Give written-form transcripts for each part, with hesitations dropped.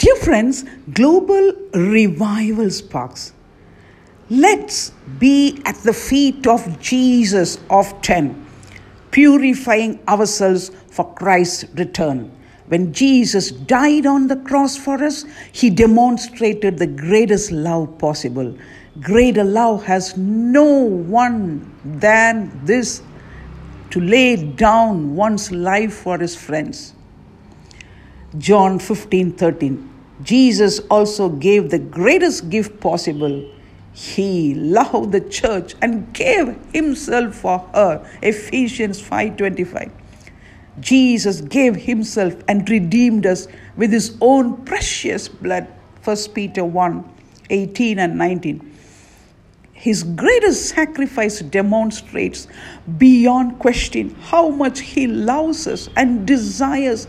Dear friends, global revival sparks. Let's be at the feet of Jesus of 10, purifying ourselves for Christ's return. When Jesus died on the cross for us, he demonstrated the greatest love possible. Greater love has no one than this, to lay down one's life for his friends. John 15:13. Jesus also gave the greatest gift possible. He loved the church and gave himself for her. Ephesians 5:25. Jesus gave himself and redeemed us with his own precious blood. 1 Peter 1:18 and 19. His greatest sacrifice demonstrates beyond question how much he loves us and desires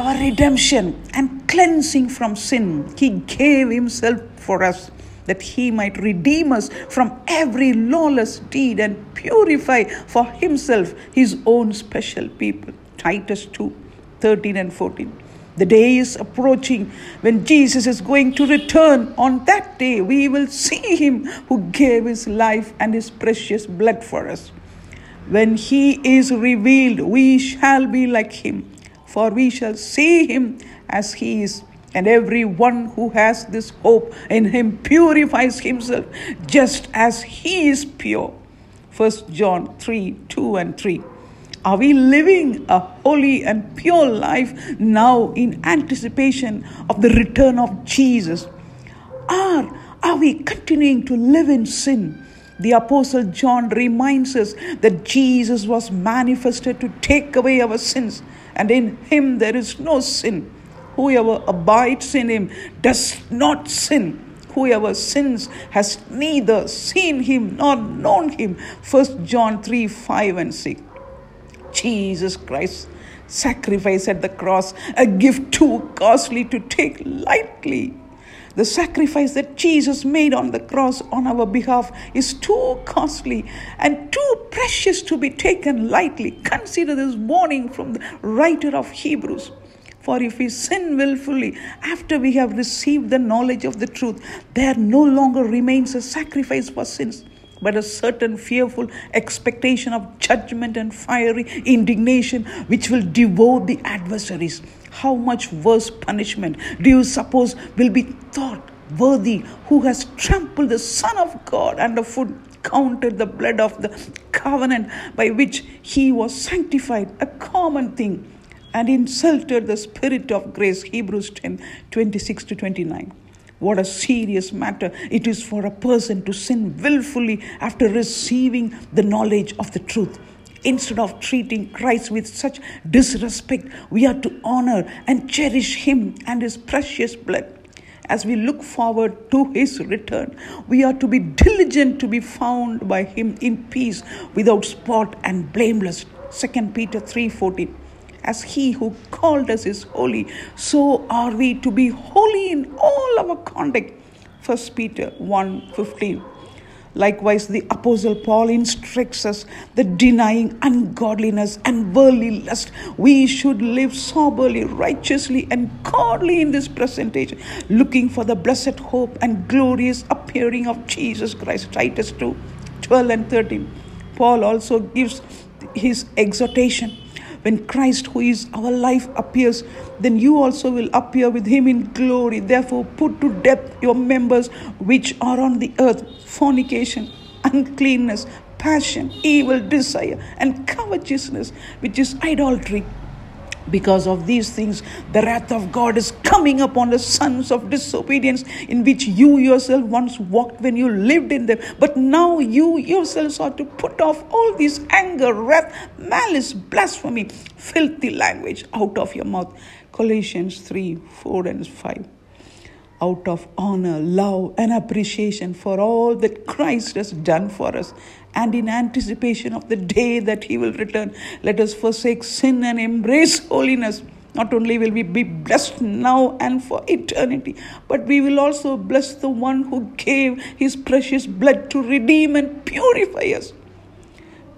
our redemption and cleansing from sin. He gave himself for us that he might redeem us from every lawless deed and purify for himself his own special people. Titus 2:13 and 14. The day is approaching when Jesus is going to return. On that day, we will see him who gave his life and his precious blood for us. When he is revealed, we shall be like him, for we shall see him as he is. And everyone who has this hope in him purifies himself just as he is pure. 1 John 3:2 and 3. Are we living a holy and pure life now in anticipation of the return of Jesus? Are we continuing to live in sin? The Apostle John reminds us that Jesus was manifested to take away our sins, and in him there is no sin. Whoever abides in him does not sin. Whoever sins has neither seen him nor known him. 1 John 3:5 and 6. Jesus Christ's sacrifice at the cross, a gift too costly to take lightly. The sacrifice that Jesus made on the cross on our behalf is too costly and too precious to be taken lightly. Consider this warning from the writer of Hebrews. For if we sin willfully after we have received the knowledge of the truth, there no longer remains a sacrifice for sins, but a certain fearful expectation of judgment and fiery indignation which will devour the adversaries. How much worse punishment do you suppose will be thought worthy who has trampled the Son of God underfoot, counted the blood of the covenant by which he was sanctified a common thing, and insulted the Spirit of grace? Hebrews 10:26 to 29. What a serious matter it is for a person to sin willfully after receiving the knowledge of the truth. Instead of treating Christ with such disrespect, we are to honor and cherish him and his precious blood. As we look forward to his return, we are to be diligent to be found by him in peace, without spot and blameless. 2 Peter 3:14. As he who called us is holy, so are we to be holy in all our conduct. 1 Peter 1:15. Likewise, the Apostle Paul instructs us that denying ungodliness and worldly lust, we should live soberly, righteously, and godly in this present age, looking for the blessed hope and glorious appearing of Jesus Christ. Titus 2:12 and 13. Paul also gives his exhortation. When Christ, who is our life, appears, then you also will appear with him in glory. Therefore, put to death your members which are on the earth: fornication, uncleanness, passion, evil desire, and covetousness, which is idolatry. Because of these things, the wrath of God is coming upon the sons of disobedience, in which you yourself once walked when you lived in them. But now you yourselves are to put off all these: anger, wrath, malice, blasphemy, filthy language out of your mouth. Colossians 3:4 and 5. Out of honor, love, and appreciation for all that Christ has done for us, and in anticipation of the day that he will return, let us forsake sin and embrace holiness. Not only will we be blessed now and for eternity, but we will also bless the one who gave his precious blood to redeem and purify us.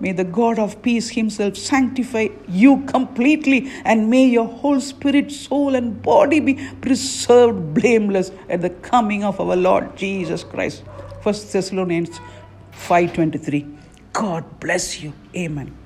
May the God of peace himself sanctify you completely, and may your whole spirit, soul, and body be preserved blameless at the coming of our Lord Jesus Christ. 1 Thessalonians 5:23. God bless you. Amen.